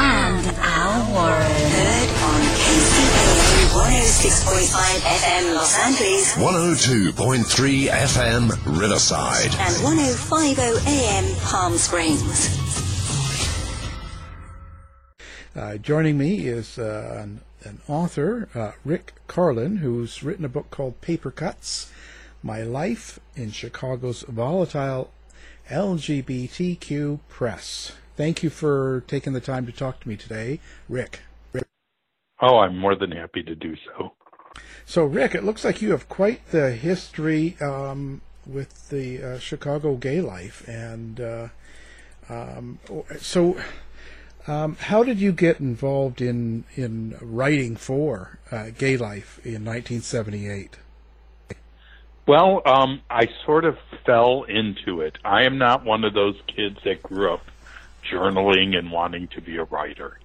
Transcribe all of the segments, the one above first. and Al Warren. Heard on KCAA 106.5 FM Los Angeles, 102.3 FM Riverside, and 105.0 AM Palm Springs. Joining me is an author, Rick Carlin, who's written a book called Paper Cuts, My Life in Chicago's Volatile LGBTQ Press. Thank you for taking the time to talk to me today, Rick. Oh, I'm more than happy to do so. So, Rick, it looks like you have quite the history with the Chicago gay life. And how did you get involved in writing for Gay Life in 1978? Well, I sort of fell into it. I am not one of those kids that grew up journaling and wanting to be a writer.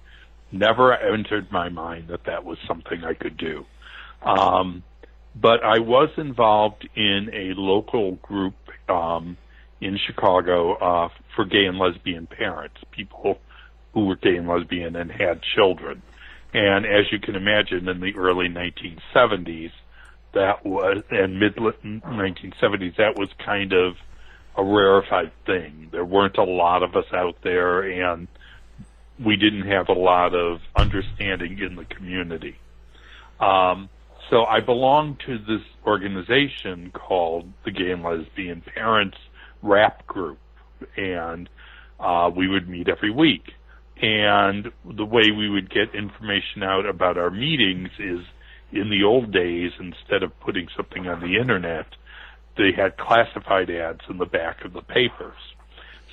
Never entered my mind that that was something I could do. But I was involved in a local group in Chicago for gay and lesbian parents, people who were gay and lesbian and had children. And as you can imagine, in the early 1970s, that was kind of a rarefied thing. There weren't a lot of us out there, and we didn't have a lot of understanding in the community. So I belonged to this organization called the Gay and Lesbian Parents Rap Group, and we would meet every week. And the way we would get information out about our meetings is, in the old days, instead of putting something on the internet, they had classified ads in the back of the papers.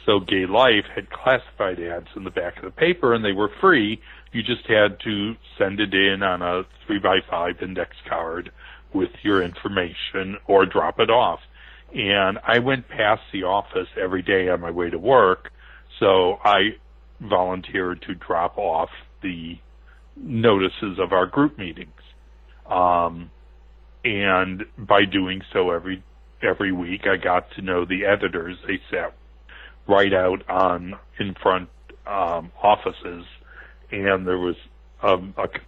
So Gay Life had classified ads in the back of the paper, and they were free. You just had to send it in on a 3x5 index card with your information or drop it off. And I went past the office every day on my way to work, so I volunteered to drop off the notices of our group meetings. And by doing so every week, I got to know the editors. They sat right out in front offices, and there was a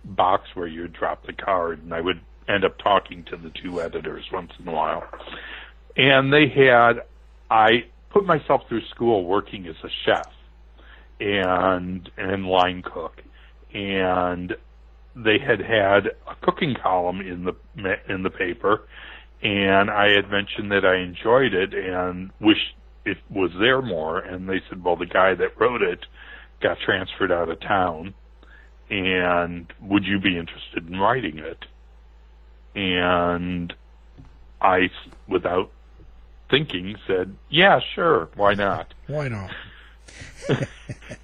box where you would drop the card, and I would end up talking to the two editors once in a while. And I put myself through school working as a chef and line cook, and they had a cooking column in the paper. And I had mentioned that I enjoyed it and wished it was there more. And they said, well, the guy that wrote it got transferred out of town, and would you be interested in writing it? And I, without thinking said, yeah, sure, why not? Why not?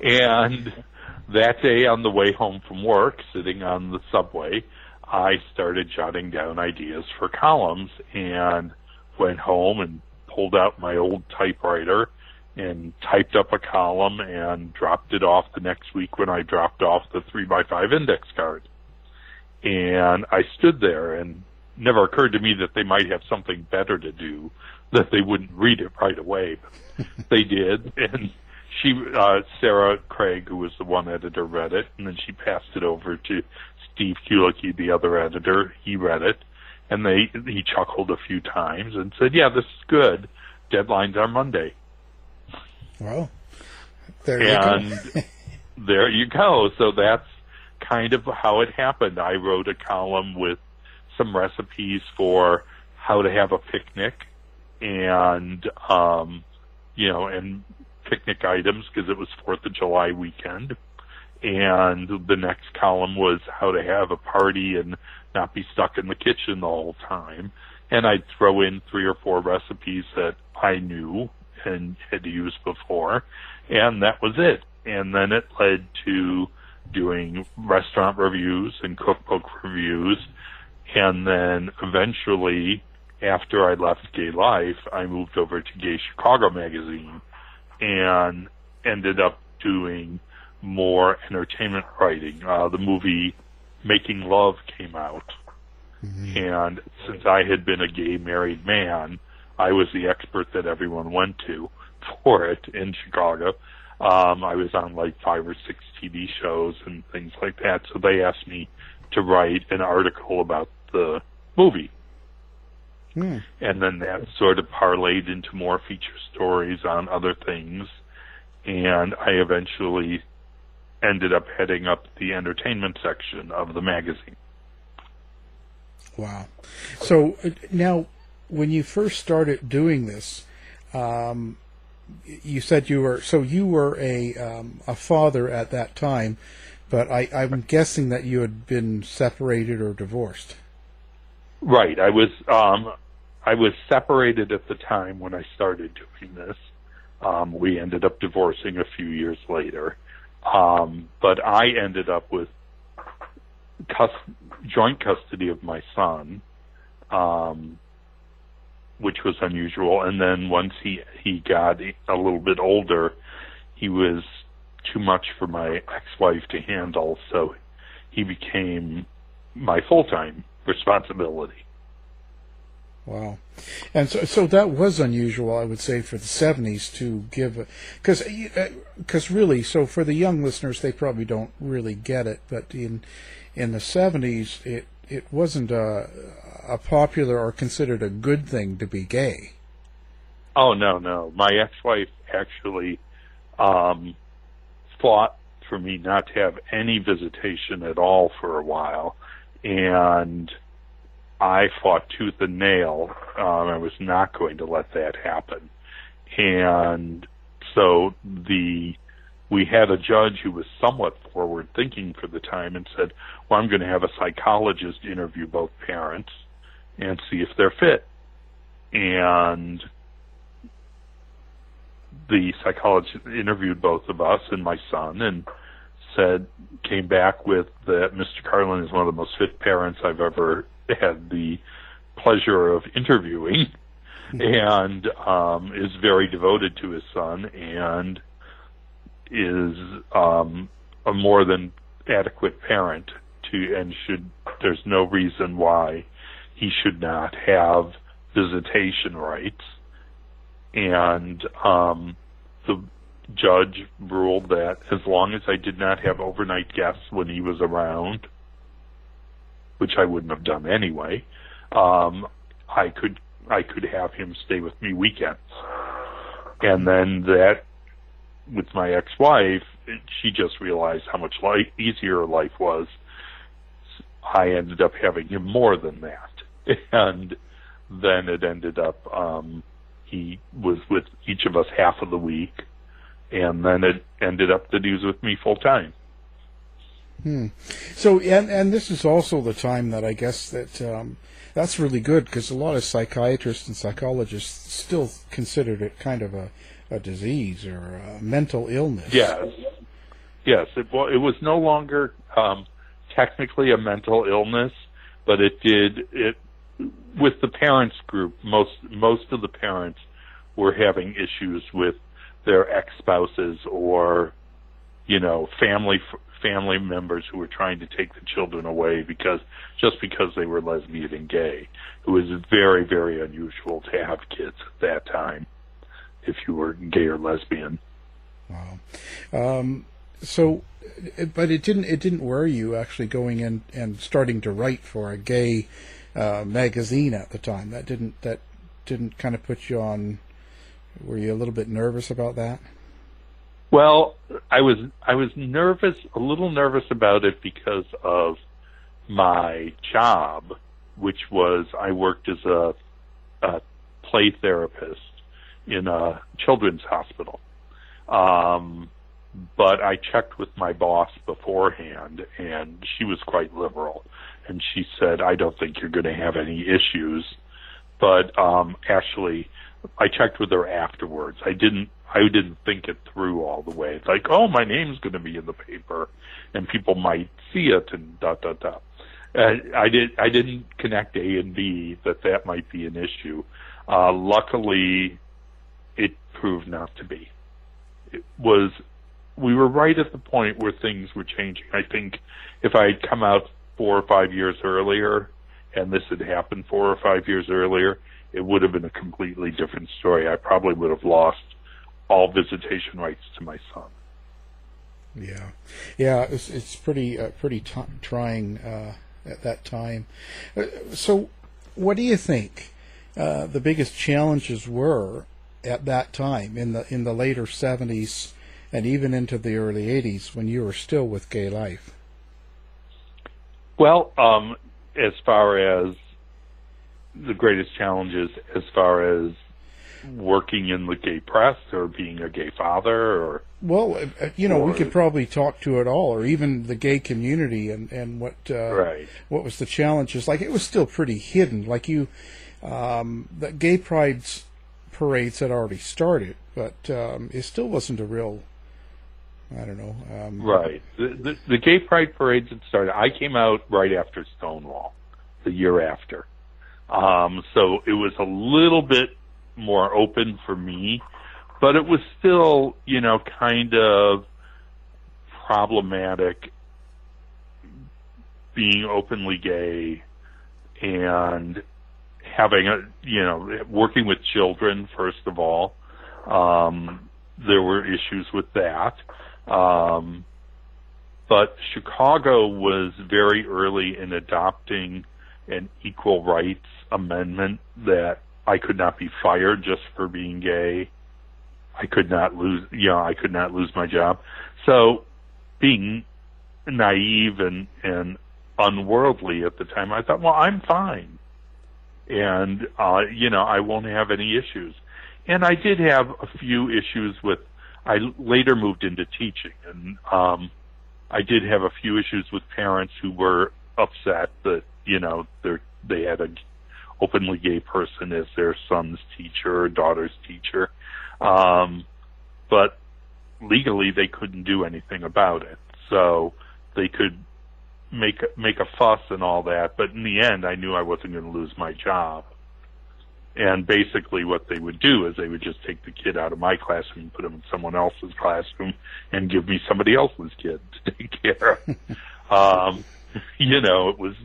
And that day on the way home from work, sitting on the subway, I started jotting down ideas for columns and went home and pulled out my old typewriter and typed up a column and dropped it off the next week when I dropped off the 3x5 index card. And I stood there, and never occurred to me that they might have something better to do, that they wouldn't read it right away. But they did, and Sarah Craig, who was the one editor, read it, and then she passed it over to Steve Kulakey, the other editor. He read it, and he chuckled a few times and said, yeah, this is good. Deadlines are Monday. Well, there you go. There you go. So that's kind of how it happened. I wrote a column with some recipes for how to have a picnic and, and picnic items, because it was 4th of July weekend. And the next column was how to have a party and not be stuck in the kitchen the whole time. And I'd throw in 3 or 4 recipes that I knew and had used before, and that was it. And then it led to doing restaurant reviews and cookbook reviews, and then eventually, after I left Gay Life, I moved over to Gay Chicago Magazine and ended up doing more entertainment writing. The movie Making Love came out, and since I had been a gay married man, I was the expert that everyone went to for it in Chicago. I was on like 5 or 6 TV shows and things like that, so they asked me to write an article about the movie. And then that sort of parlayed into more feature stories on other things, and I eventually ended up heading up the entertainment section of the magazine. Wow. So now, when you first started doing this, you said you were a father at that time, but I'm guessing that you had been separated or divorced. Right. I was separated at the time when I started doing this. We ended up divorcing a few years later, but I ended up with joint custody of my son, which was unusual. And then once he got a little bit older, he was too much for my ex-wife to handle, so he became my full-time responsibility. Wow. And so that was unusual, I would say, for the 70s to give, because really, so for the young listeners, they probably don't really get it, but in the 70s, it wasn't a popular or considered a good thing to be gay. Oh, no. My ex-wife actually fought for me not to have any visitation at all for a while, and I fought tooth and nail. I was not going to let that happen. And so we had a judge who was somewhat forward-thinking for the time and said, well, I'm going to have a psychologist interview both parents and see if they're fit. And the psychologist interviewed both of us and my son and came back with that Mr. Carlin is one of the most fit parents I've ever had the pleasure of interviewing, and is very devoted to his son and is a more than adequate parent there's no reason why he should not have visitation rights. And the judge ruled that as long as I did not have overnight guests when he was around, which I wouldn't have done anyway, I could have him stay with me weekends. And then that, with my ex-wife, she just realized how much easier life was. I ended up having him more than that. And then it ended up he was with each of us half of the week, and then it ended up that he was with me full time. So, and this is also the time that I guess that That's really good, because a lot of psychiatrists and psychologists still considered it kind of a disease or a mental illness. Yes. It was no longer technically a mental illness, but it with the parents group. Most of the parents were having issues with their ex-spouses or, you know, family members who were trying to take the children away because they were lesbian and gay. It was very, very unusual to have kids at that time if you were gay or lesbian. Wow. But it didn't worry you actually going in and starting to write for a gay magazine at the time. That didn't kind of put you on. Were you a little bit nervous about that? Well, I was nervous, a little nervous about it because of my job, which was I worked as a play therapist in a children's hospital. But I checked with my boss beforehand, and she was quite liberal. And she said, I don't think you're going to have any issues. But actually, I checked with her afterwards. I didn't think it through all the way. It's like, oh, my name's going to be in the paper, and people might see it, and ... I didn't connect A and B that might be an issue. Luckily, it proved not to be. We were right at the point where things were changing. I think if I had come out 4 or 5 years earlier, and this had happened 4 or 5 years earlier, it would have been a completely different story. I probably would have lost all visitation rights to my son. Yeah, it's pretty trying at that time. So, what do you think the biggest challenges were at that time in the later 70s and even into the early 80s when you were still with Gay Life? Well, as far as the greatest challenges, as far as working in the gay press or being a gay father or... Well, we could probably talk to it all, or even the gay community and what was the challenges. Like, it was still pretty hidden. Like, the gay prides parades had already started, but it still wasn't a real, I don't know. Right. The gay pride parades had started. I came out right after Stonewall, the year after. So it was a little bit more open for me, but it was still, kind of problematic being openly gay and having working with children, first of all. There were issues with that. But Chicago was very early in adopting an equal rights amendment that I could not be fired just for being gay. I could not lose my job. So being naive and unworldly at the time, I thought, well, I'm fine. And, I won't have any issues. And I did have a few issues I later moved into teaching, and I did have a few issues with parents who were upset that, they had an openly gay person as their son's teacher or daughter's teacher. But legally they couldn't do anything about it. So they could make a fuss and all that, but in the end I knew I wasn't going to lose my job. And basically what they would do is they would just take the kid out of my classroom and put him in someone else's classroom and give me somebody else's kid to take care of. It was,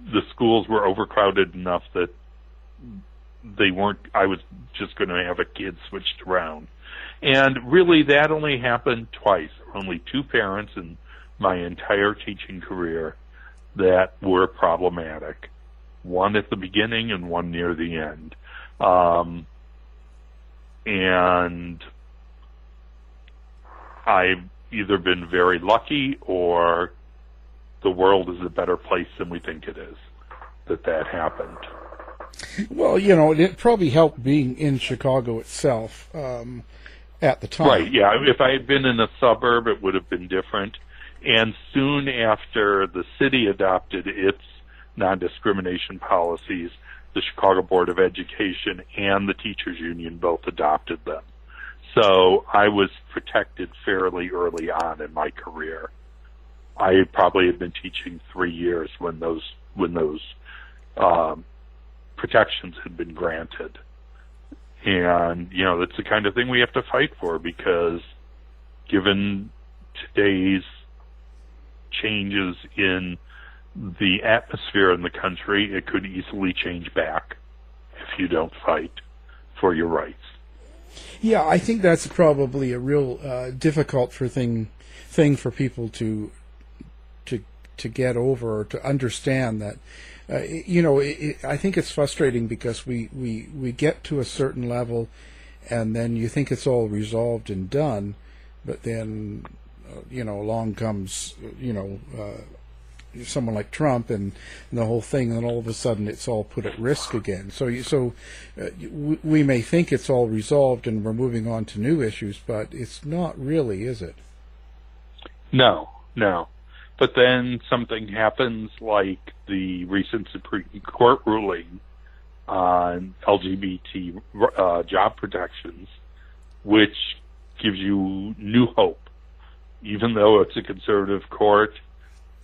the schools were overcrowded enough that I was just going to have a kid switched around. And really that only happened twice. Only two parents in my entire teaching career that were problematic. One at the beginning and one near the end. And I've either been very lucky or the world is a better place than we think it is that happened. Well, it probably helped being in Chicago itself at the time. Right, yeah. If I had been in a suburb, it would have been different. And soon after the city adopted its non-discrimination policies, the Chicago Board of Education and the Teachers Union both adopted them. So I was protected fairly early on in my career. I probably had been teaching 3 years when those protections had been granted. And, you know, that's the kind of thing we have to fight for, because given today's changes in the atmosphere in the country, it could easily change back if you don't fight for your rights. Yeah, I think that's probably a real difficult thing for people to get over or to understand that. I think it's frustrating because we get to a certain level and then you think it's all resolved and done, but then, along comes, someone like Trump and the whole thing, and all of a sudden it's all put at risk again. So we may think it's all resolved and we're moving on to new issues, but it's not really, is it? No. But then something happens like the recent Supreme Court ruling on LGBT job protections, which gives you new hope. Even though it's a conservative court,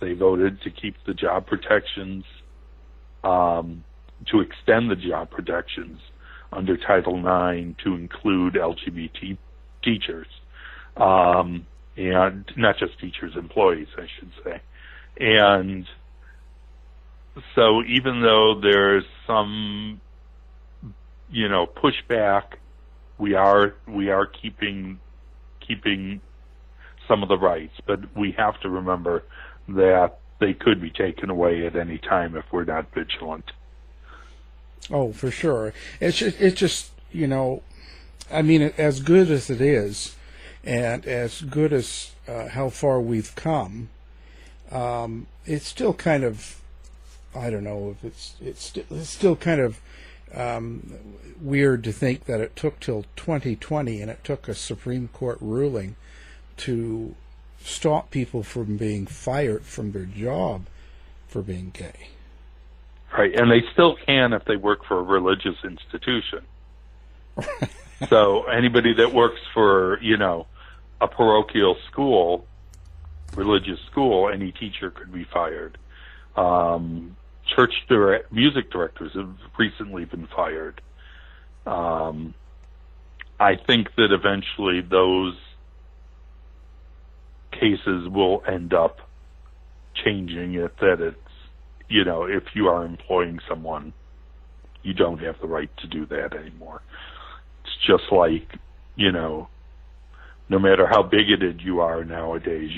they voted to keep the job protections, to extend the job protections under Title IX to include LGBT teachers. And not just teachers, employees, I should say. And so even though there's some, pushback, we are keeping some of the rights, but we have to remember that they could be taken away at any time if we're not vigilant. Oh, for sure. It's just as good as it is, and as good as how far we've come, it's still kind of, I don't know if it's still kind of weird to think that it took till 2020 and it took a Supreme Court ruling to stop people from being fired from their job for being gay. Right, and they still can if they work for a religious institution. So anybody that works for, a parochial school, religious school, any teacher could be fired. Music directors have recently been fired. I think that eventually those cases will end up changing it, that it's, if you are employing someone, you don't have the right to do that anymore. It's just like, no matter how bigoted you are nowadays,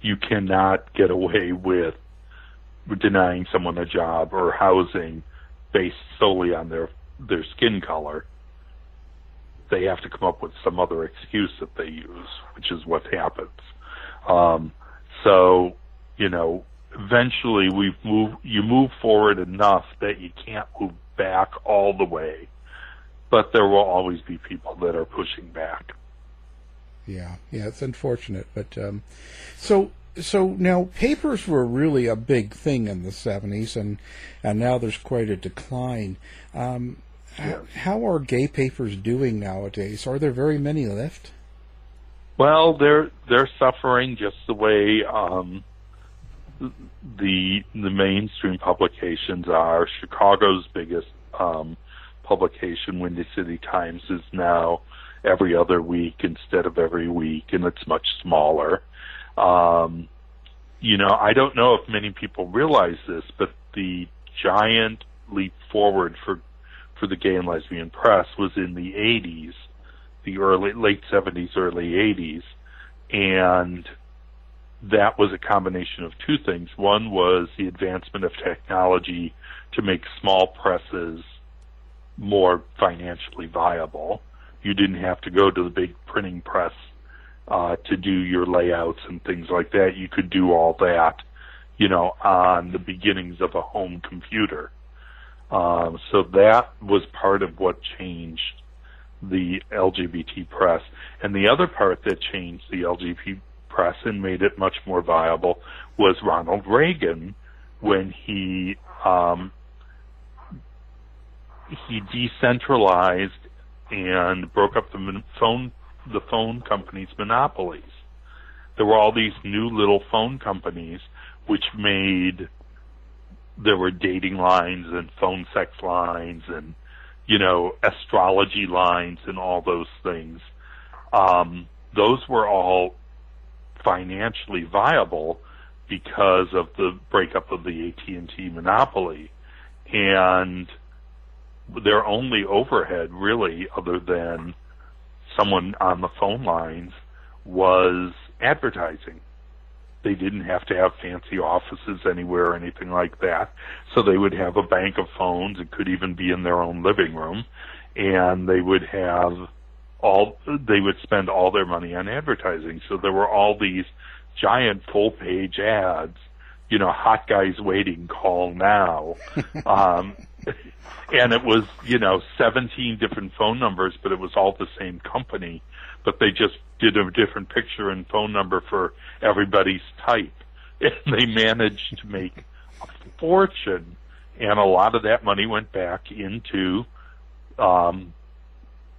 you cannot get away with denying someone a job or housing based solely on their skin color. They have to come up with some other excuse that they use, which is what happens. So eventually you move forward enough that you can't move back all the way, but there will always be people that are pushing back. Yeah, it's unfortunate, but so now papers were really a big thing in the 70s, and now there's quite a decline. Yes. How are gay papers doing nowadays? Are there very many left? Well, they're suffering just the way the mainstream publications are. Chicago's biggest publication, Windy City Times, is now every other week instead of every week, and it's much smaller. I don't know if many people realize this, but the giant leap forward for the gay and lesbian press was in the 80s, the late 70s, early 80s, and that was a combination of two things. One was the advancement of technology to make small presses more financially viable. You didn't have to go to the big printing press to do your layouts and things like that. You could do all that, on the beginnings of a home computer. So that was part of what changed the LGBT press. And the other part that changed the LGBT press and made it much more viable was Ronald Reagan, when he He decentralized and broke up the phone companies' monopolies. There were all these new little phone companies which made, there were dating lines and phone sex lines and, you know, astrology lines and all those things. Those were all financially viable because of the breakup of the AT&T monopoly. And their only overhead, really, other than someone on the phone lines, was advertising. They didn't have to have fancy offices anywhere or anything like that. So they would have a bank of phones. It could even be in their own living room. And they would have they would spend all their money on advertising. So there were all these giant full-page ads, you know, hot guys waiting, call now. And it was, you know, 17 different phone numbers, but it was all the same company. But they just did a different picture and phone number for everybody's type. And they managed to make a fortune. And a lot of that money went back into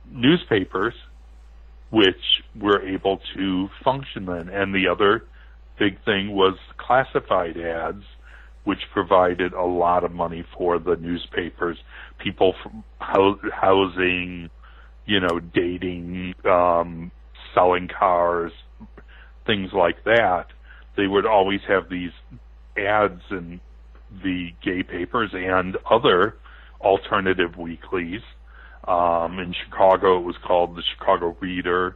newspapers, which were able to function then. And the other big thing was classified ads, which provided a lot of money for the newspapers, people from housing, you know, dating, selling cars, things like that. They would always have these ads in the gay papers and other alternative weeklies. In Chicago, it was called the Chicago Reader.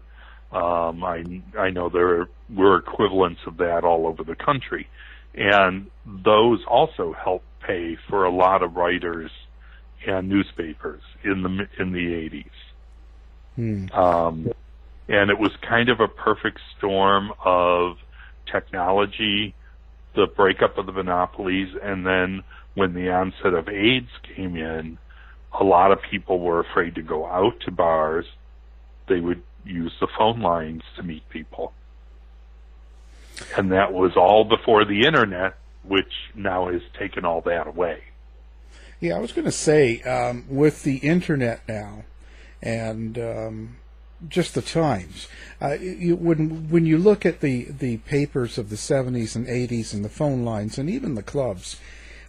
I know there were equivalents of that all over the country. And those also helped pay for a lot of writers and newspapers in the 80s. And it was kind of a perfect storm of technology, the breakup of the monopolies, and then when the onset of AIDS came in, a lot of people were afraid to go out to bars. They would use the phone lines to meet people. And that was all before the internet, which now has taken all that away. Yeah, I was going to say, with the internet now, and just the times. When you look at the papers of the 70s and 80s and the phone lines and even the clubs,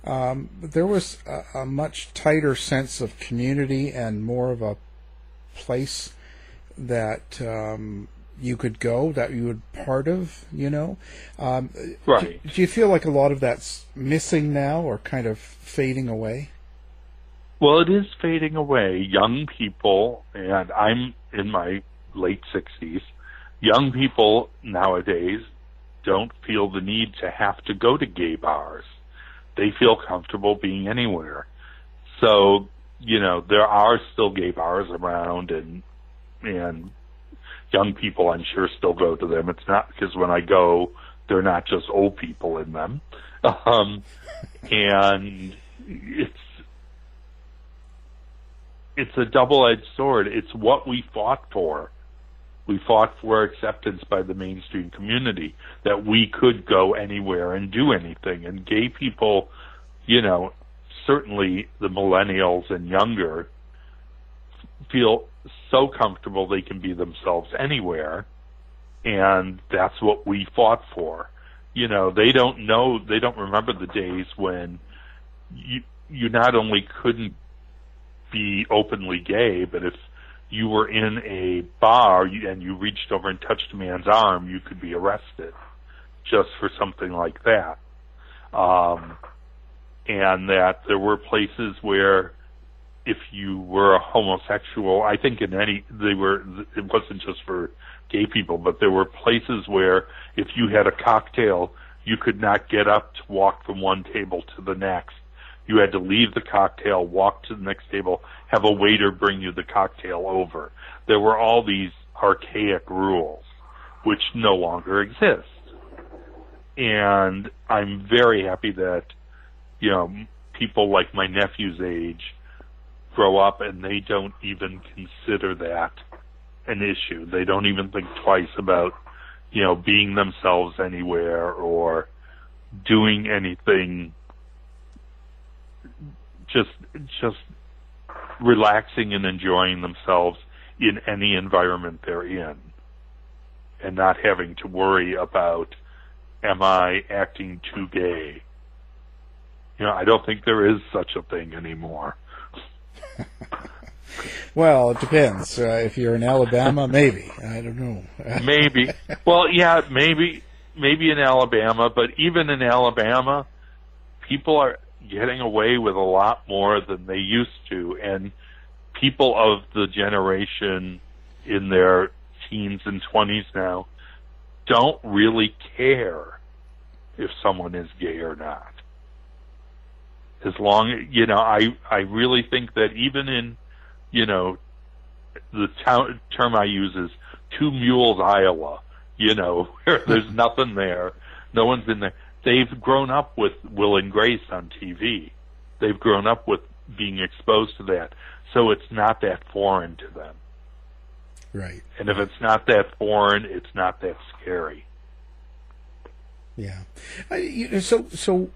there was a much tighter sense of community and more of a place that you could go, that you were part of, you know? Right. Do you feel like a lot of that's missing now or kind of fading away? Well, it is fading away. Young people, and I'm in my late 60s, young people nowadays don't feel the need to have to go to gay bars. They feel comfortable being anywhere. So, you know, there are still gay bars around, and young people, I'm sure, still go to them. It's not because when I go, they're not just old people in them. And it's a double-edged sword. It's what we fought for. We fought for acceptance by the mainstream community, that we could go anywhere and do anything. And gay people, you know, certainly the millennials and younger, feel so comfortable they can be themselves anywhere. And that's what we fought for. You know, they don't remember the days when you not only couldn't be openly gay, but if you were in a bar and you reached over and touched a man's arm, you could be arrested just for something like that. And that there were places where if you were a homosexual, I think it wasn't just for gay people, but there were places where if you had a cocktail, you could not get up to walk from one table to the next. You had to leave the cocktail, walk to the next table, have a waiter bring you the cocktail over. There were all these archaic rules, which no longer exist. And I'm very happy that, you know, people like my nephew's age grow up and they don't even consider that an issue. They don't even think twice about, you know, being themselves anywhere or doing anything just relaxing and enjoying themselves in any environment they're in, and not having to worry about, am I acting too gay? You know, I don't think there is such a thing anymore. Well, it depends. If you're in Alabama, maybe. I don't know. Maybe. Well, yeah, maybe in Alabama, but even in Alabama, people are getting away with a lot more than they used to, and people of the generation in their teens and 20s now don't really care if someone is gay or not. As long, you know, I really think that even in, you know, the term I use is Two Mules, Iowa, you know, where there's nothing there, no one's in there. They've grown up with Will and Grace on TV. They've grown up with being exposed to that. So it's not that foreign to them. Right. And if it's not that foreign, it's not that scary. Yeah. So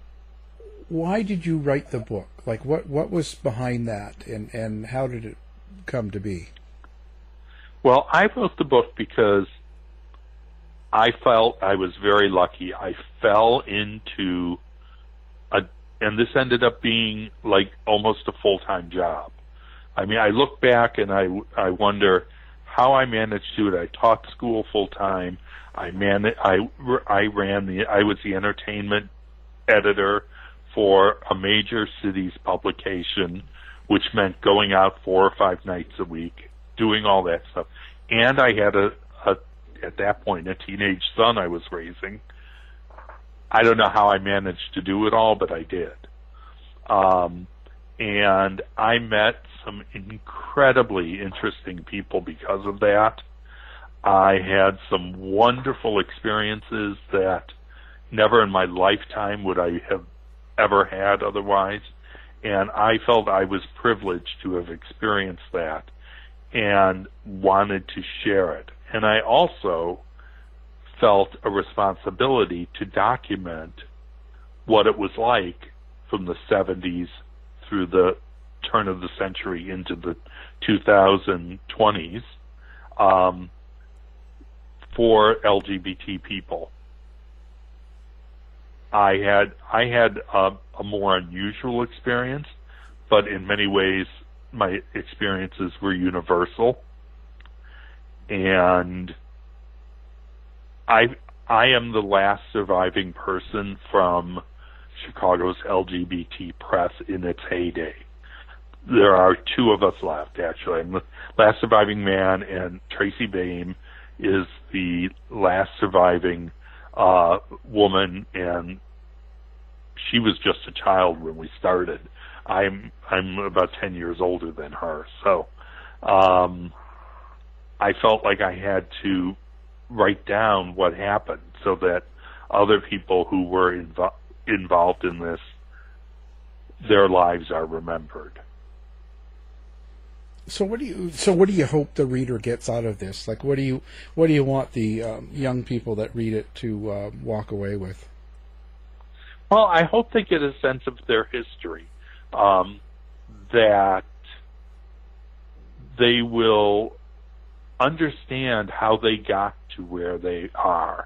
why did you write the book? Like, what was behind that, and how did it come to be? Well, I wrote the book because I felt I was very lucky. I fell into and this ended up being like almost a full-time job. I mean, I look back and I wonder how I managed to do it. I taught school full-time. I was the entertainment editor for a major city's publication, which meant going out 4 or 5 nights a week, doing all that stuff. And I had at that point, a teenage son I was raising. I don't know how I managed to do it all, but I did. And I met some incredibly interesting people because of that. I had some wonderful experiences that never in my lifetime would I have ever had otherwise, and I felt I was privileged to have experienced that and wanted to share it. And I also felt a responsibility to document what it was like from the 70s through the turn of the century into the 2020s for LGBT people. I had a more unusual experience, but in many ways my experiences were universal. And I am the last surviving person from Chicago's LGBT press in its heyday. There are 2 of us left, actually. I'm the last surviving man, and Tracy Baim is the last surviving woman, and she was just a child when we started. I'm about 10 years older than her, so I felt like I had to write down what happened so that other people who were involved in this, their lives are remembered. So what do you hope the reader gets out of this? Like, what do you want the young people that read it to walk away with? Well, I hope they get a sense of their history, that they will understand how they got to where they are.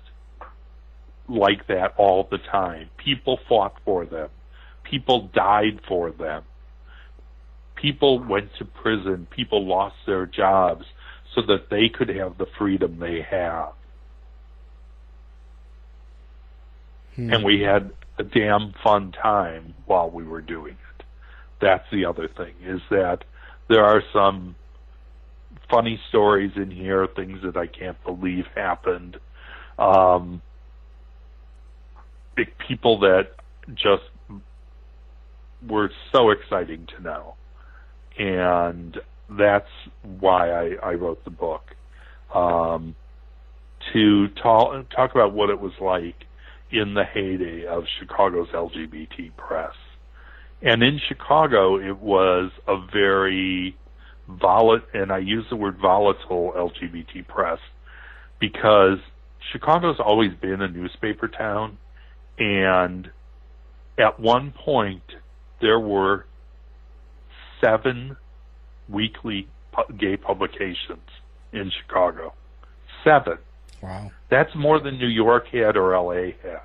like that all the time. People fought for them. People died for them. People went to prison. People lost their jobs so that they could have the freedom they have. And we had a damn fun time while we were doing it. That's the other thing, is that there are some funny stories in here, things that I can't believe happened. People that just were so exciting to know, and that's why I wrote the book, to talk about what it was like in the heyday of Chicago's LGBT press. And in Chicago, it was a very volatile, and I use the word volatile, LGBT press, because Chicago's always been a newspaper town. And at one point, there were 7 weekly gay publications in Chicago. 7. Wow. That's more than New York had or L.A. had.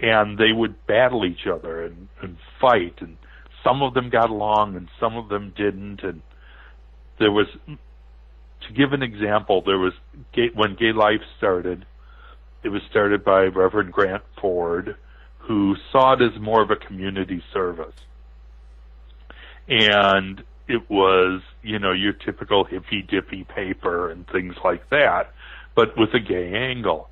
And they would battle each other and fight. And some of them got along and some of them didn't. And there was, to give an example, there was, when Gay Life started, it was started by Reverend Grant Ford, who saw it as more of a community service. And it was, you know, your typical hippy-dippy paper and things like that, but with a gay angle.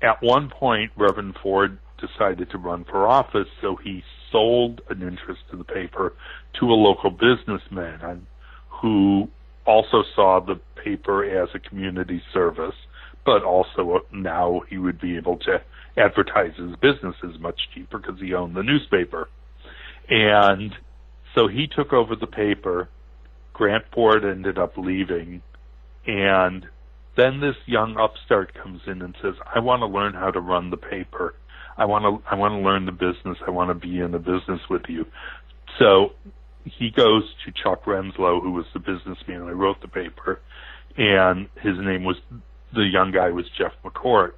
At one point, Reverend Ford decided to run for office, so he sold an interest in the paper to a local businessman who also saw the paper as a community service, but also now he would be able to advertise his businesses much cheaper because he owned the newspaper. And so he took over the paper. Grant Ford ended up leaving. And then this young upstart comes in and says, I want to learn how to run the paper. I want to learn the business. I want to be in the business with you. So he goes to Chuck Renslow, who was the businessman who wrote the paper, and his name was... the young guy was Jeff McCourt.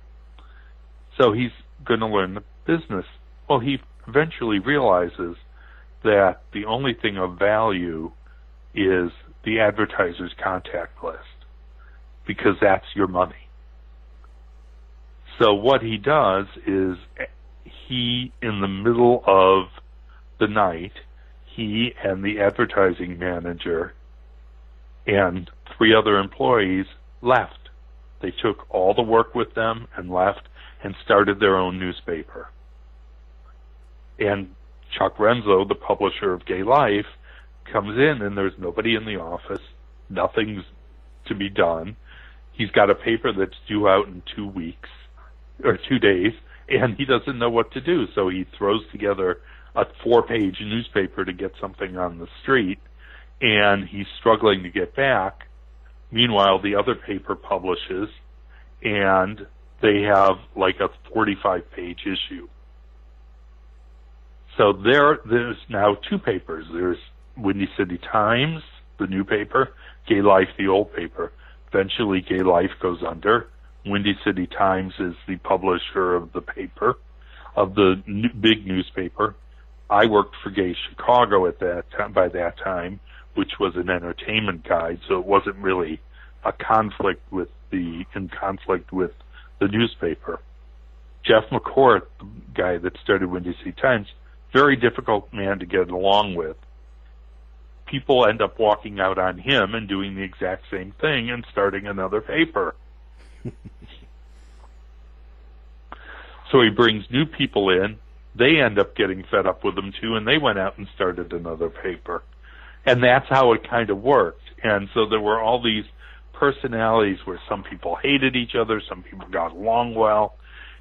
So he's going to learn the business. Well, he eventually realizes that the only thing of value is the advertiser's contact list, because that's your money. So what he does is he, in the middle of the night, he and the advertising manager and 3 other employees left. They took all the work with them and left and started their own newspaper. And Chuck Renslow, the publisher of Gay Life, comes in and there's nobody in the office. Nothing's to be done. He's got a paper that's due out in 2 weeks or 2 days, and he doesn't know what to do. So he throws together a 4-page newspaper to get something on the street, and he's struggling to get back. Meanwhile, the other paper publishes, and they have like a 45-page issue. So there's now two papers. There's Windy City Times, the new paper, Gay Life, the old paper. Eventually, Gay Life goes under. Windy City Times is the publisher of the paper, of the big newspaper. I worked for Gay Chicago at that time, by that time, which was an entertainment guide, so it wasn't really in conflict with the newspaper. Jeff McCourt, the guy that started Windy City Times, very difficult man to get along with. People end up walking out on him and doing the exact same thing and starting another paper. So he brings new people in. They end up getting fed up with him too, and they went out and started another paper. And that's how it kind of worked. And so there were all these personalities where some people hated each other, some people got along well,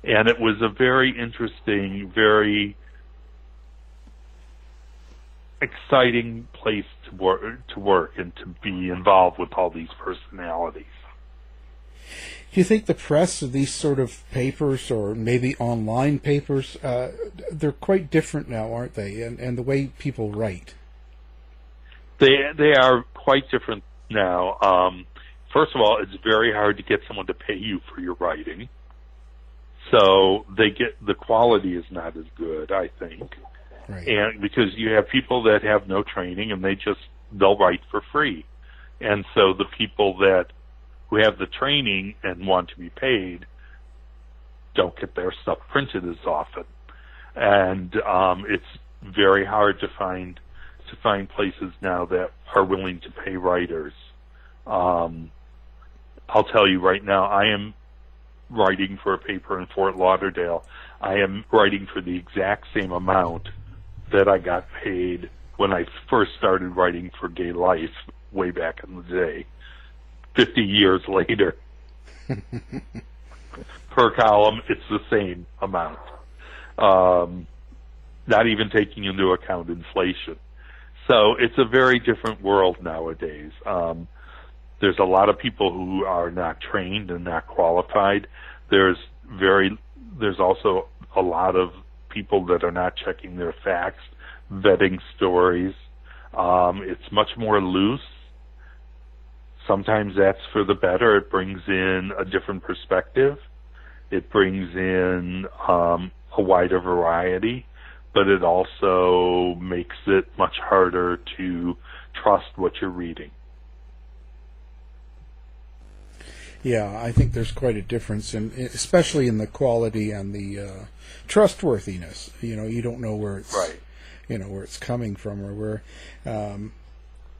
and it was a very interesting, very exciting place to work and to be involved with all these personalities. Do you think the press of these sort of papers, or maybe online papers, they're quite different now, aren't they? And the way people write, they are quite different now. First of all, it's very hard to get someone to pay you for your writing, so the quality is not as good, I think. Right. And because you have people that have no training and they'll write for free. And so the people who have the training and want to be paid don't get their stuff printed as often. And it's very hard to find places now that are willing to pay writers. I'll tell you right now, I am writing for a paper in Fort Lauderdale. I am writing for the exact same amount that I got paid when I first started writing for Gay Life way back in the day, 50 years later. Per column, it's the same amount, not even taking into account inflation. So it's a very different world nowadays. There's a lot of people who are not trained and not qualified. There's also a lot of people that are not checking their facts, vetting stories. It's much more loose. Sometimes that's for the better. It brings in a different perspective. It brings in a wider variety, but it also makes it much harder to trust what you're reading. Yeah, I think there's quite a difference, especially in the quality and the trustworthiness. You know, you don't know where it's, right, you know, where it's coming from or where.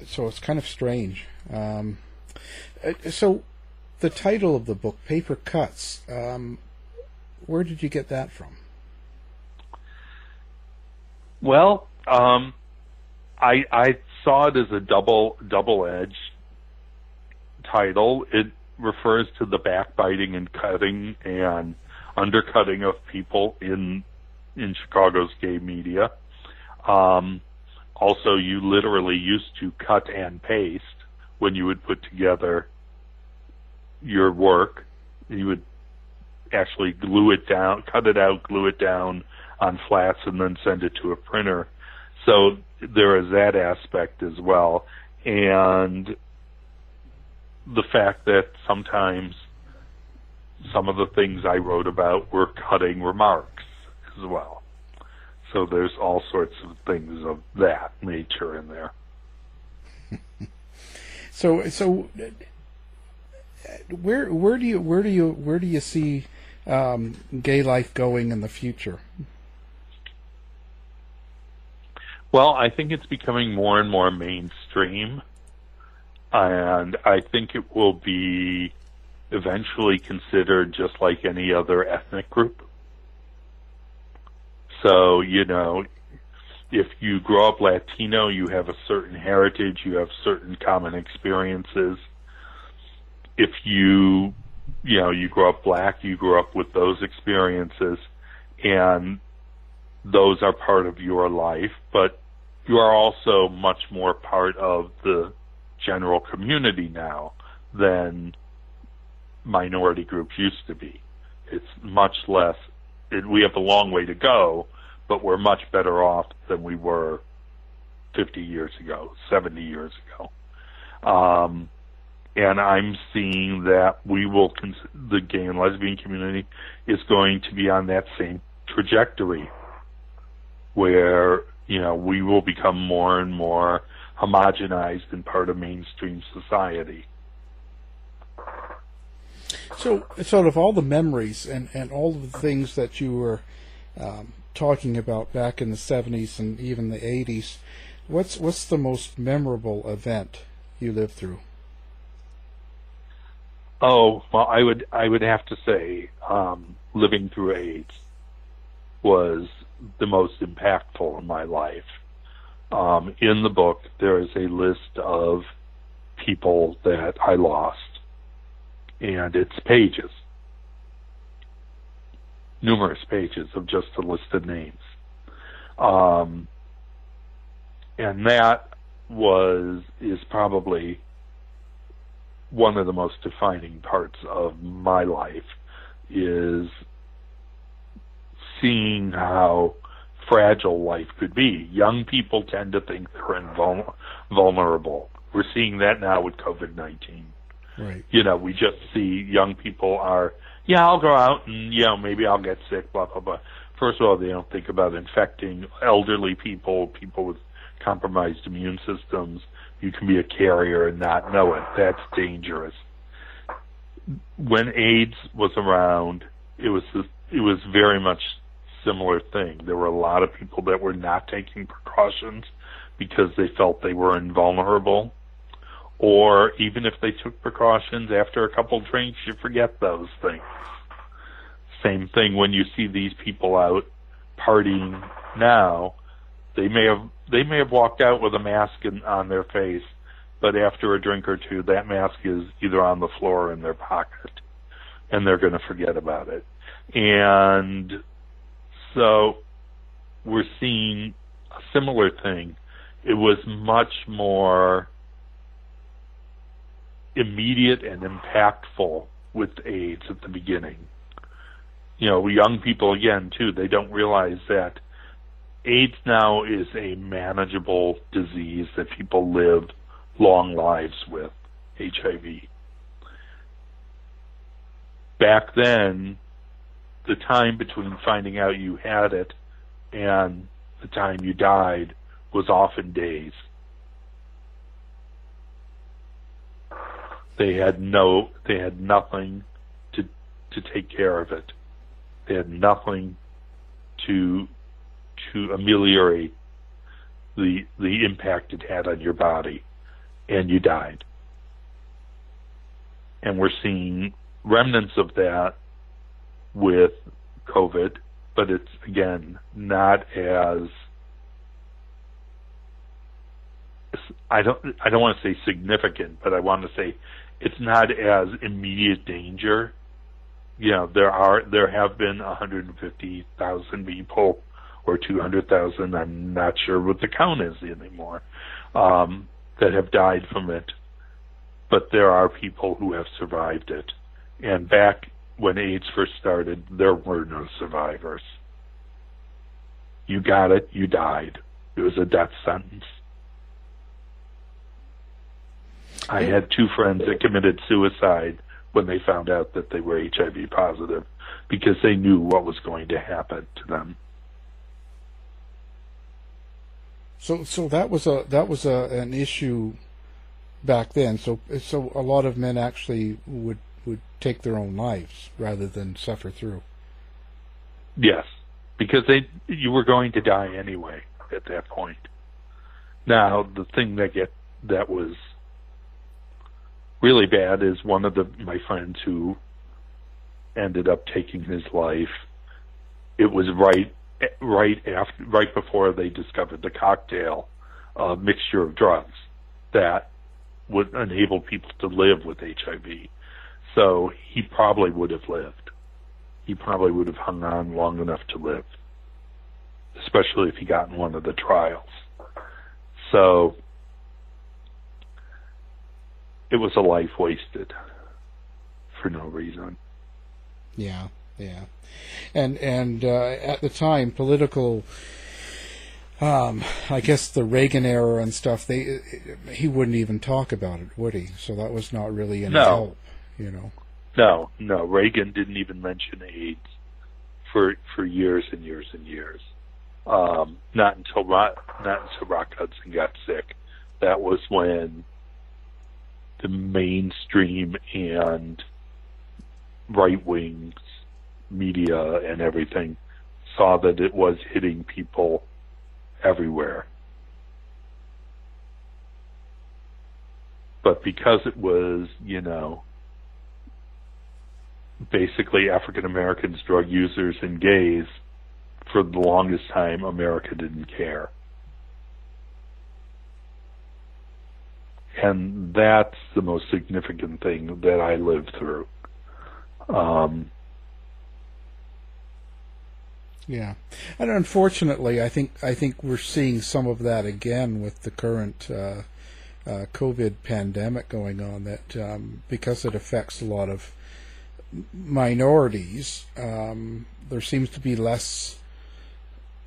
So it's kind of strange. So the title of the book, Paper Cuts, where did you get that from? Well, I saw it as a double-edged title. It refers to the backbiting and cutting and undercutting of people in Chicago's gay media. Also, you literally used to cut and paste when you would put together your work. You would actually glue it down, cut it out, glue it down on flats, and then send it to a printer. So there is that aspect as well. And the fact that sometimes some of the things I wrote about were cutting remarks as well. So there's all sorts of things of that nature in there. So where do you see Gay Life going in the future? Well, I think it's becoming more and more mainstream. And I think it will be eventually considered just like any other ethnic group. So, you know, if you grow up Latino, you have a certain heritage, you have certain common experiences. If you grow up black, you grow up with those experiences, and those are part of your life, but you are also much more part of the general community now than minority groups used to be. It's much less, we have a long way to go, but we're much better off than we were 50 years ago, 70 years ago. And I'm seeing that the gay and lesbian community is going to be on that same trajectory where, you know, we will become more and more homogenized and part of mainstream society. So sort of all the memories and all of the things that you were talking about back in the 70s and even the 80s, what's the most memorable event you lived through? Oh, well, I would have to say living through AIDS was the most impactful in my life. In the book, there is a list of people that I lost, and it's pages, numerous pages of just a list of names. And that is probably one of the most defining parts of my life, is seeing how fragile life could be. Young people tend to think they're vulnerable. We're seeing that now with COVID-19. Right. You know, we just see young people are, yeah, I'll go out and, you know, maybe I'll get sick, blah, blah, blah. First of all, they don't think about infecting elderly people, people with compromised immune systems. You can be a carrier and not know it. That's dangerous. When AIDS was around, it was very much similar thing. There were a lot of people that were not taking precautions because they felt they were invulnerable. Or even if they took precautions, after a couple drinks, you forget those things. Same thing when you see these people out partying now. They may have walked out with a mask on their face, but after a drink or two, that mask is either on the floor or in their pocket, and they're going to forget about it. And so we're seeing a similar thing. It was much more immediate and impactful with AIDS at the beginning. You know, young people, again, too, they don't realize that AIDS now is a manageable disease that people live long lives with, HIV. Back then, the time between finding out you had it and the time you died was often days. They had nothing to take care of it. They had nothing to ameliorate the impact it had on your body, and you died. And we're seeing remnants of that with COVID, but it's, again, not as, I don't want to say significant, but I want to say it's not as immediate danger. You know, there have been 150,000 people or 200,000, I'm not sure what the count is anymore, that have died from it. But there are people who have survived it. And back when AIDS first started, there were no survivors. You got it, you died. It was a death sentence. I had two friends that committed suicide when they found out that they were HIV positive because they knew what was going to happen to them. So that was an issue back then. So a lot of men actually would take their own lives rather than suffer through. Yes, because you were going to die anyway at that point. Now the thing that was really bad is one of my friends who ended up taking his life. It was right before they discovered the cocktail mixture of drugs that would enable people to live with HIV. So he probably would have lived. He probably would have hung on long enough to live, especially if he got in one of the trials. So it was a life wasted for no reason. Yeah, yeah. And at the time, political... I guess the Reagan era and stuff, he wouldn't even talk about it, would he? So that was not really any help, you know. No. Reagan didn't even mention AIDS for years and years and years. Not until Rock Hudson got sick. That was when the mainstream and right-wing media and everything saw that it was hitting people everywhere. But because it was, you know, basically African Americans, drug users, and gays, for the longest time, America didn't care. And that's the most significant thing that I lived through. Yeah, and unfortunately, I think we're seeing some of that again with the current COVID pandemic going on. That because it affects a lot of minorities, there seems to be less,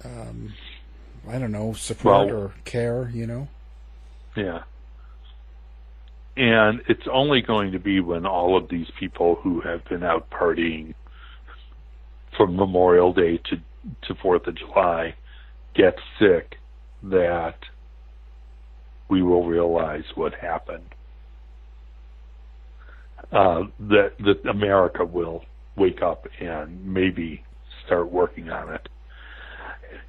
support or care. You know. Yeah, and it's only going to be when all of these people who have been out partying from Memorial Day to 4th of July get sick that we will realize what happened. That America will wake up and maybe start working on it.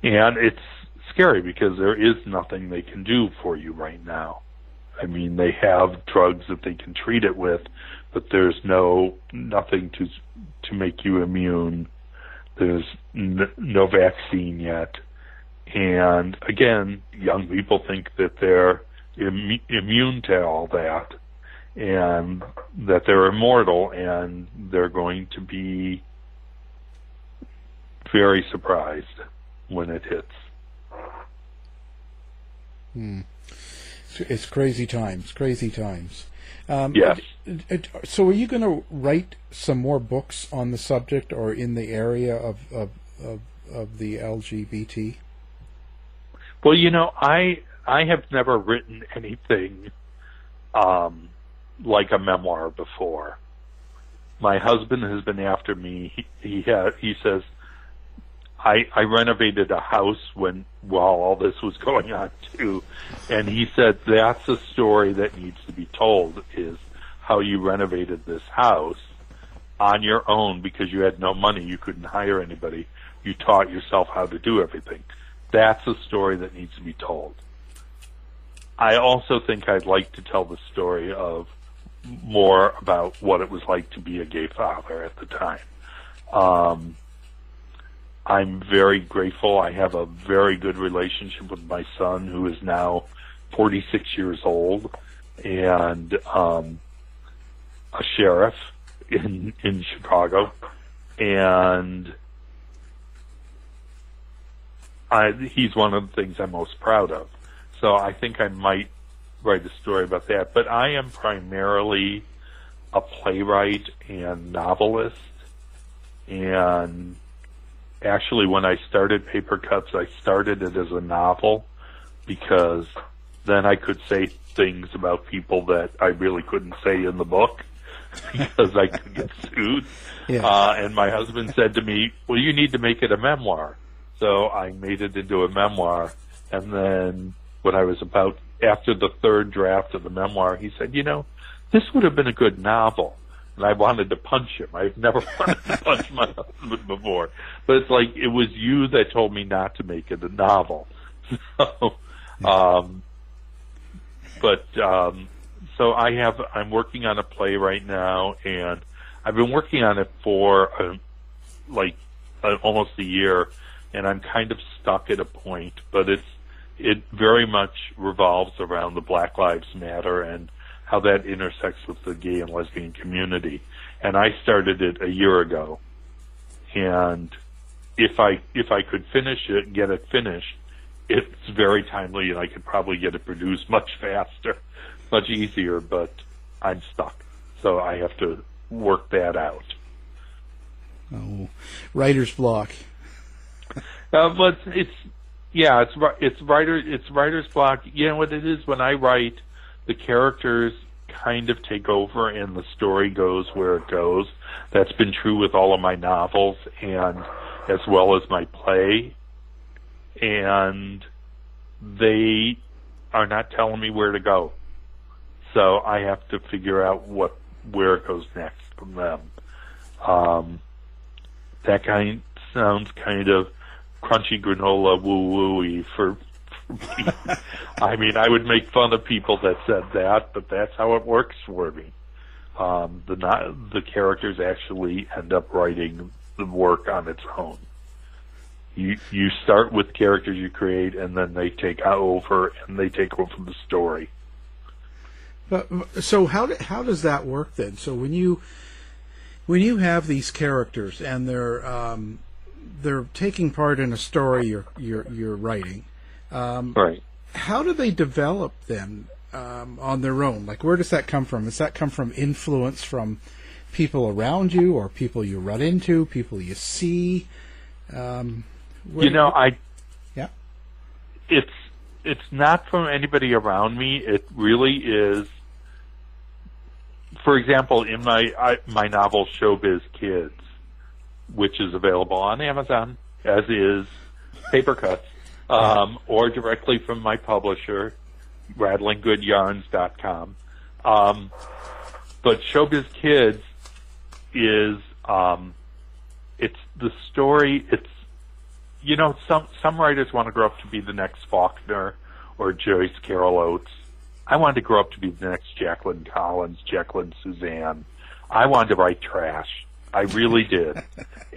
And it's scary because there is nothing they can do for you right now. I mean, they have drugs that they can treat it with, but there's nothing to make you immune. There's no vaccine yet. And again, young people think that they're immune to all that and that they're immortal, and they're going to be very surprised when it hits. It's crazy times. Yes. So are you going to write some more books on the subject or in the area of the LGBT? Well, you know, I have never written anything like a memoir before. My husband has been after me. He says, I renovated a house while all this was going on too, and he said that's a story that needs to be told, is how you renovated this house on your own because you had no money, you couldn't hire anybody, you taught yourself how to do everything. That's a story that needs to be told. I also think I'd like to tell the story of more about what it was like to be a gay father at the time. I'm very grateful. I have a very good relationship with my son, who is now 46 years old and a sheriff in Chicago. And he's one of the things I'm most proud of. So I think I might write a story about that. But I am primarily a playwright and novelist, and actually, when I started Paper Cuts, I started it as a novel because then I could say things about people that I really couldn't say in the book because I could get sued. Yeah. And my husband said to me, well, you need to make it a memoir. So I made it into a memoir. And then when I was after the third draft of the memoir, he said, you know, this would have been a good novel. And I wanted to punch him. I've never wanted to punch my husband before. But it's like, it was you that told me not to make it a novel. So, so I'm working on a play right now, and I've been working on it for almost a year, and I'm kind of stuck at a point, but it very much revolves around the Black Lives Matter and how that intersects with the gay and lesbian community. And I started it a year ago. And if I could finish it, get it finished, it's very timely, and I could probably get it produced much faster, much easier, but I'm stuck. So I have to work that out. Oh, writer's block. But it's writer's block. You know what it is? When I write, the characters kind of take over and the story goes where it goes. That's been true with all of my novels and as well as my play. And they are not telling me where to go. So I have to figure out where it goes next from them. That kind sounds kind of crunchy granola woo-woo-y for me. I mean, I would make fun of people that said that, but that's how it works for me. The characters actually end up writing the work on its own. You start with characters you create, and then they take over, and they take over the story. So how does that work then? So when you have these characters and they're taking part in a story you're writing, right? How do they develop then on their own? Like, where does that come from? Does that come from influence from people around you, or people you run into, people you see? It's not from anybody around me. It really is. For example, in my novel Showbiz Kids, which is available on Amazon, as is Paper Cuts, or directly from my publisher, RattlingGoodYarns.com. But Showbiz Kids is it's the story. It's some writers want to grow up to be the next Faulkner or Joyce Carol Oates. I wanted to grow up to be the next Jacqueline Collins, Jacqueline Suzanne. I wanted to write trash. I really did.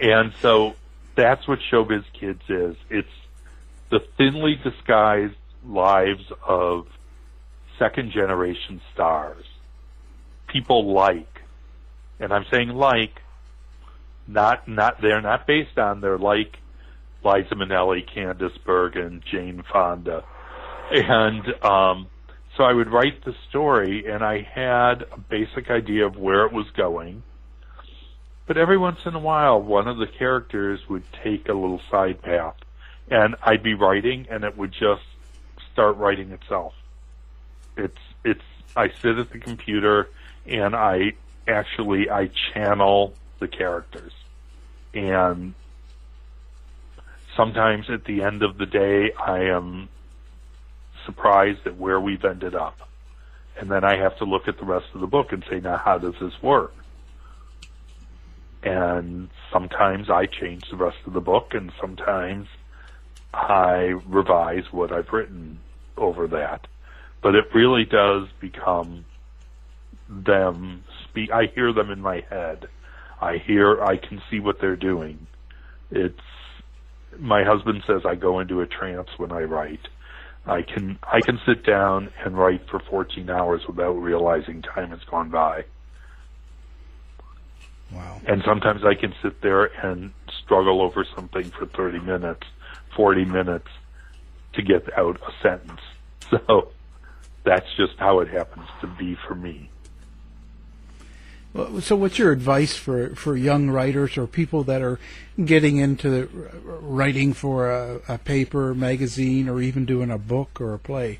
And so that's what Showbiz Kids is. It's the thinly disguised lives of second-generation stars. People like, and I'm saying like, not they're not based on, they're like Liza Minnelli, Candace Bergen, Jane Fonda. And so I would write the story, and I had a basic idea of where it was going. But every once in a while, one of the characters would take a little side path, and I'd be writing, and it would just start writing itself. I sit at the computer, and I channel the characters. And sometimes at the end of the day, I am surprised at where we've ended up. And then I have to look at the rest of the book and say, now, how does this work? And sometimes I change the rest of the book, and sometimes I revise what I've written over that. But it really does become them speak. I hear them in my head. I can see what they're doing. My husband says I go into a trance when I write. I can sit down and write for 14 hours without realizing time has gone by. Wow. And sometimes I can sit there and struggle over something for 30 minutes, 40 minutes to get out a sentence. So that's just how it happens to be for me. So what's your advice for young writers or people that are getting into writing for a paper, magazine, or even doing a book or a play?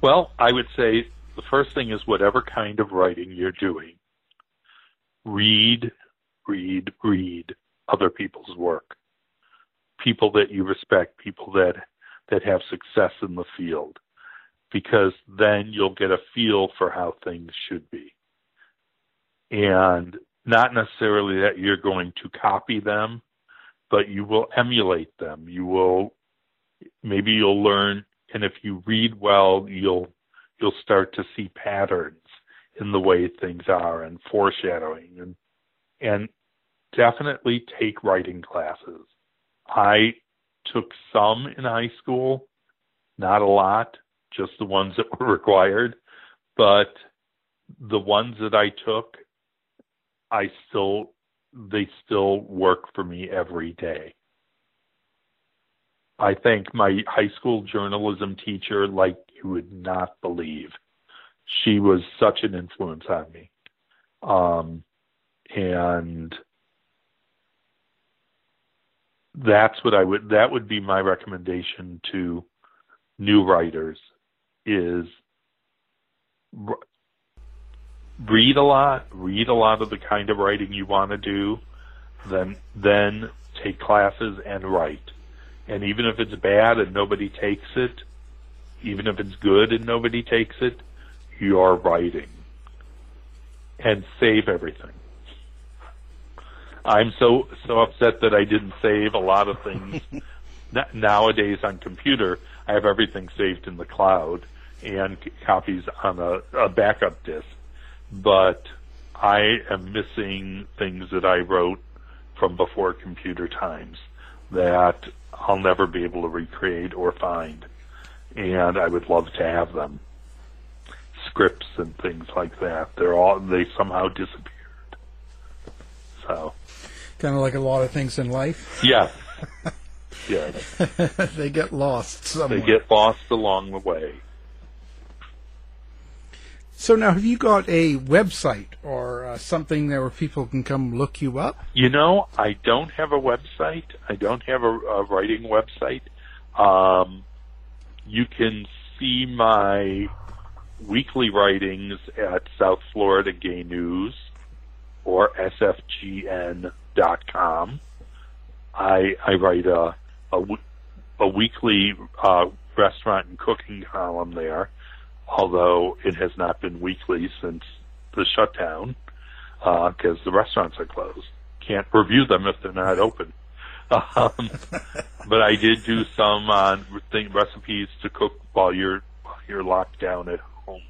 Well, I would say the first thing is whatever kind of writing you're doing, read other people's work. People that you respect, people that have success in the field, because then you'll get a feel for how things should be. And not necessarily that you're going to copy them, but you will emulate them. Maybe you'll learn, and if you read well, you'll start to see patterns in the way things are and foreshadowing. And definitely take writing classes. I took some in high school, not a lot, just the ones that were required, but the ones that I took, they still work for me every day. I think my high school journalism teacher, like you would not believe. She was such an influence on me. And that's what I would, that would be my recommendation to new writers, is read a lot of the kind of writing you want to do, then take classes and write. And even if it's bad and nobody takes it, even if it's good and nobody takes it, you're writing. And save everything. I'm so upset that I didn't save a lot of things. Nowadays on computer, I have everything saved in the cloud and copies on a backup disk. But I am missing things that I wrote from before computer times that I'll never be able to recreate or find. And I would love to have them. Scripts and things like that. They somehow disappeared. So. Kind of like a lot of things in life. Yeah. Yeah. They get lost somewhere. They get lost along the way. So now, have you got a website or something there where people can come look you up? You know, I don't have a website. I don't have a writing website. You can see my weekly writings at South Florida Gay News or sfgn.com. I write a weekly restaurant and cooking column there, although it has not been weekly since the shutdown, because the restaurants are closed. Can't review them if they're not open. But I did do some on recipes to cook while you're locked down at home.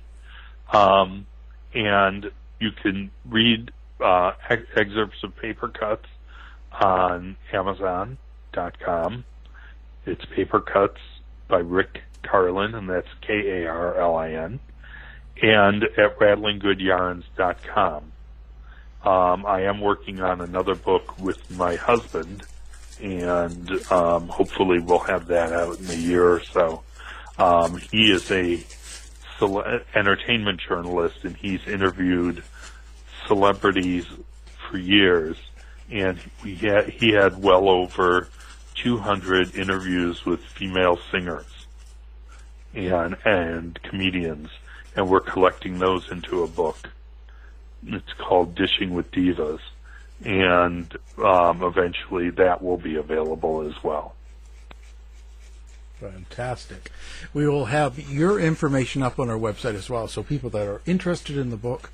And you can read excerpts of Paper Cuts on Amazon.com. It's Paper Cuts by Rick Carlin, and that's K-A-R-L-I-N, and at RattlingGoodYarns.com. I am working on another book with my husband, and hopefully we'll have that out in a year or so. He is a entertainment journalist, and he's interviewed celebrities for years, and he had well over 200 interviews with female singers and comedians, and we're collecting those into a book. It's called Dishing with Divas, and eventually that will be available as well. Fantastic. We will have your information up on our website as well, so people that are interested in the book,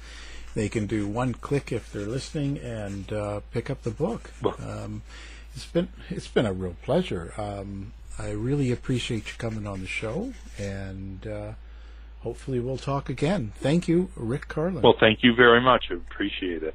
they can do one click if they're listening and pick up the book. It's been a real pleasure. I really appreciate you coming on the show, and hopefully we'll talk again. Thank you, Rick Carlin. Well, thank you very much. I appreciate it.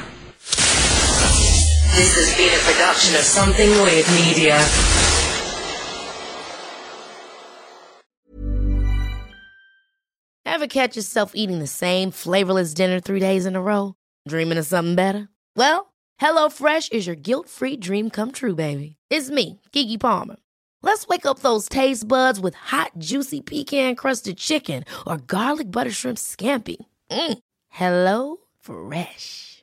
This has been a production of Something Weird Media. Ever catch yourself eating the same flavorless dinner 3 days in a row? Dreaming of something better? Well, HelloFresh is your guilt-free dream come true, baby. It's me, Keke Palmer. Let's wake up those taste buds with hot, juicy pecan-crusted chicken or garlic butter shrimp scampi. Hello Fresh.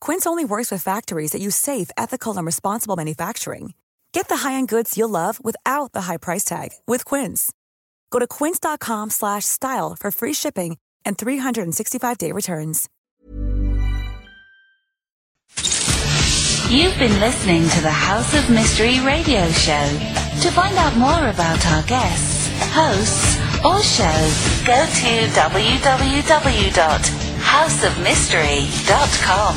Quince only works with factories that use safe, ethical, and responsible manufacturing. Get the high-end goods you'll love without the high price tag with Quince. Go to quince.com/style for free shipping and 365-day returns. You've been listening to the House of Mystery radio show. To find out more about our guests, hosts, or shows, go to www.houseofmystery.com.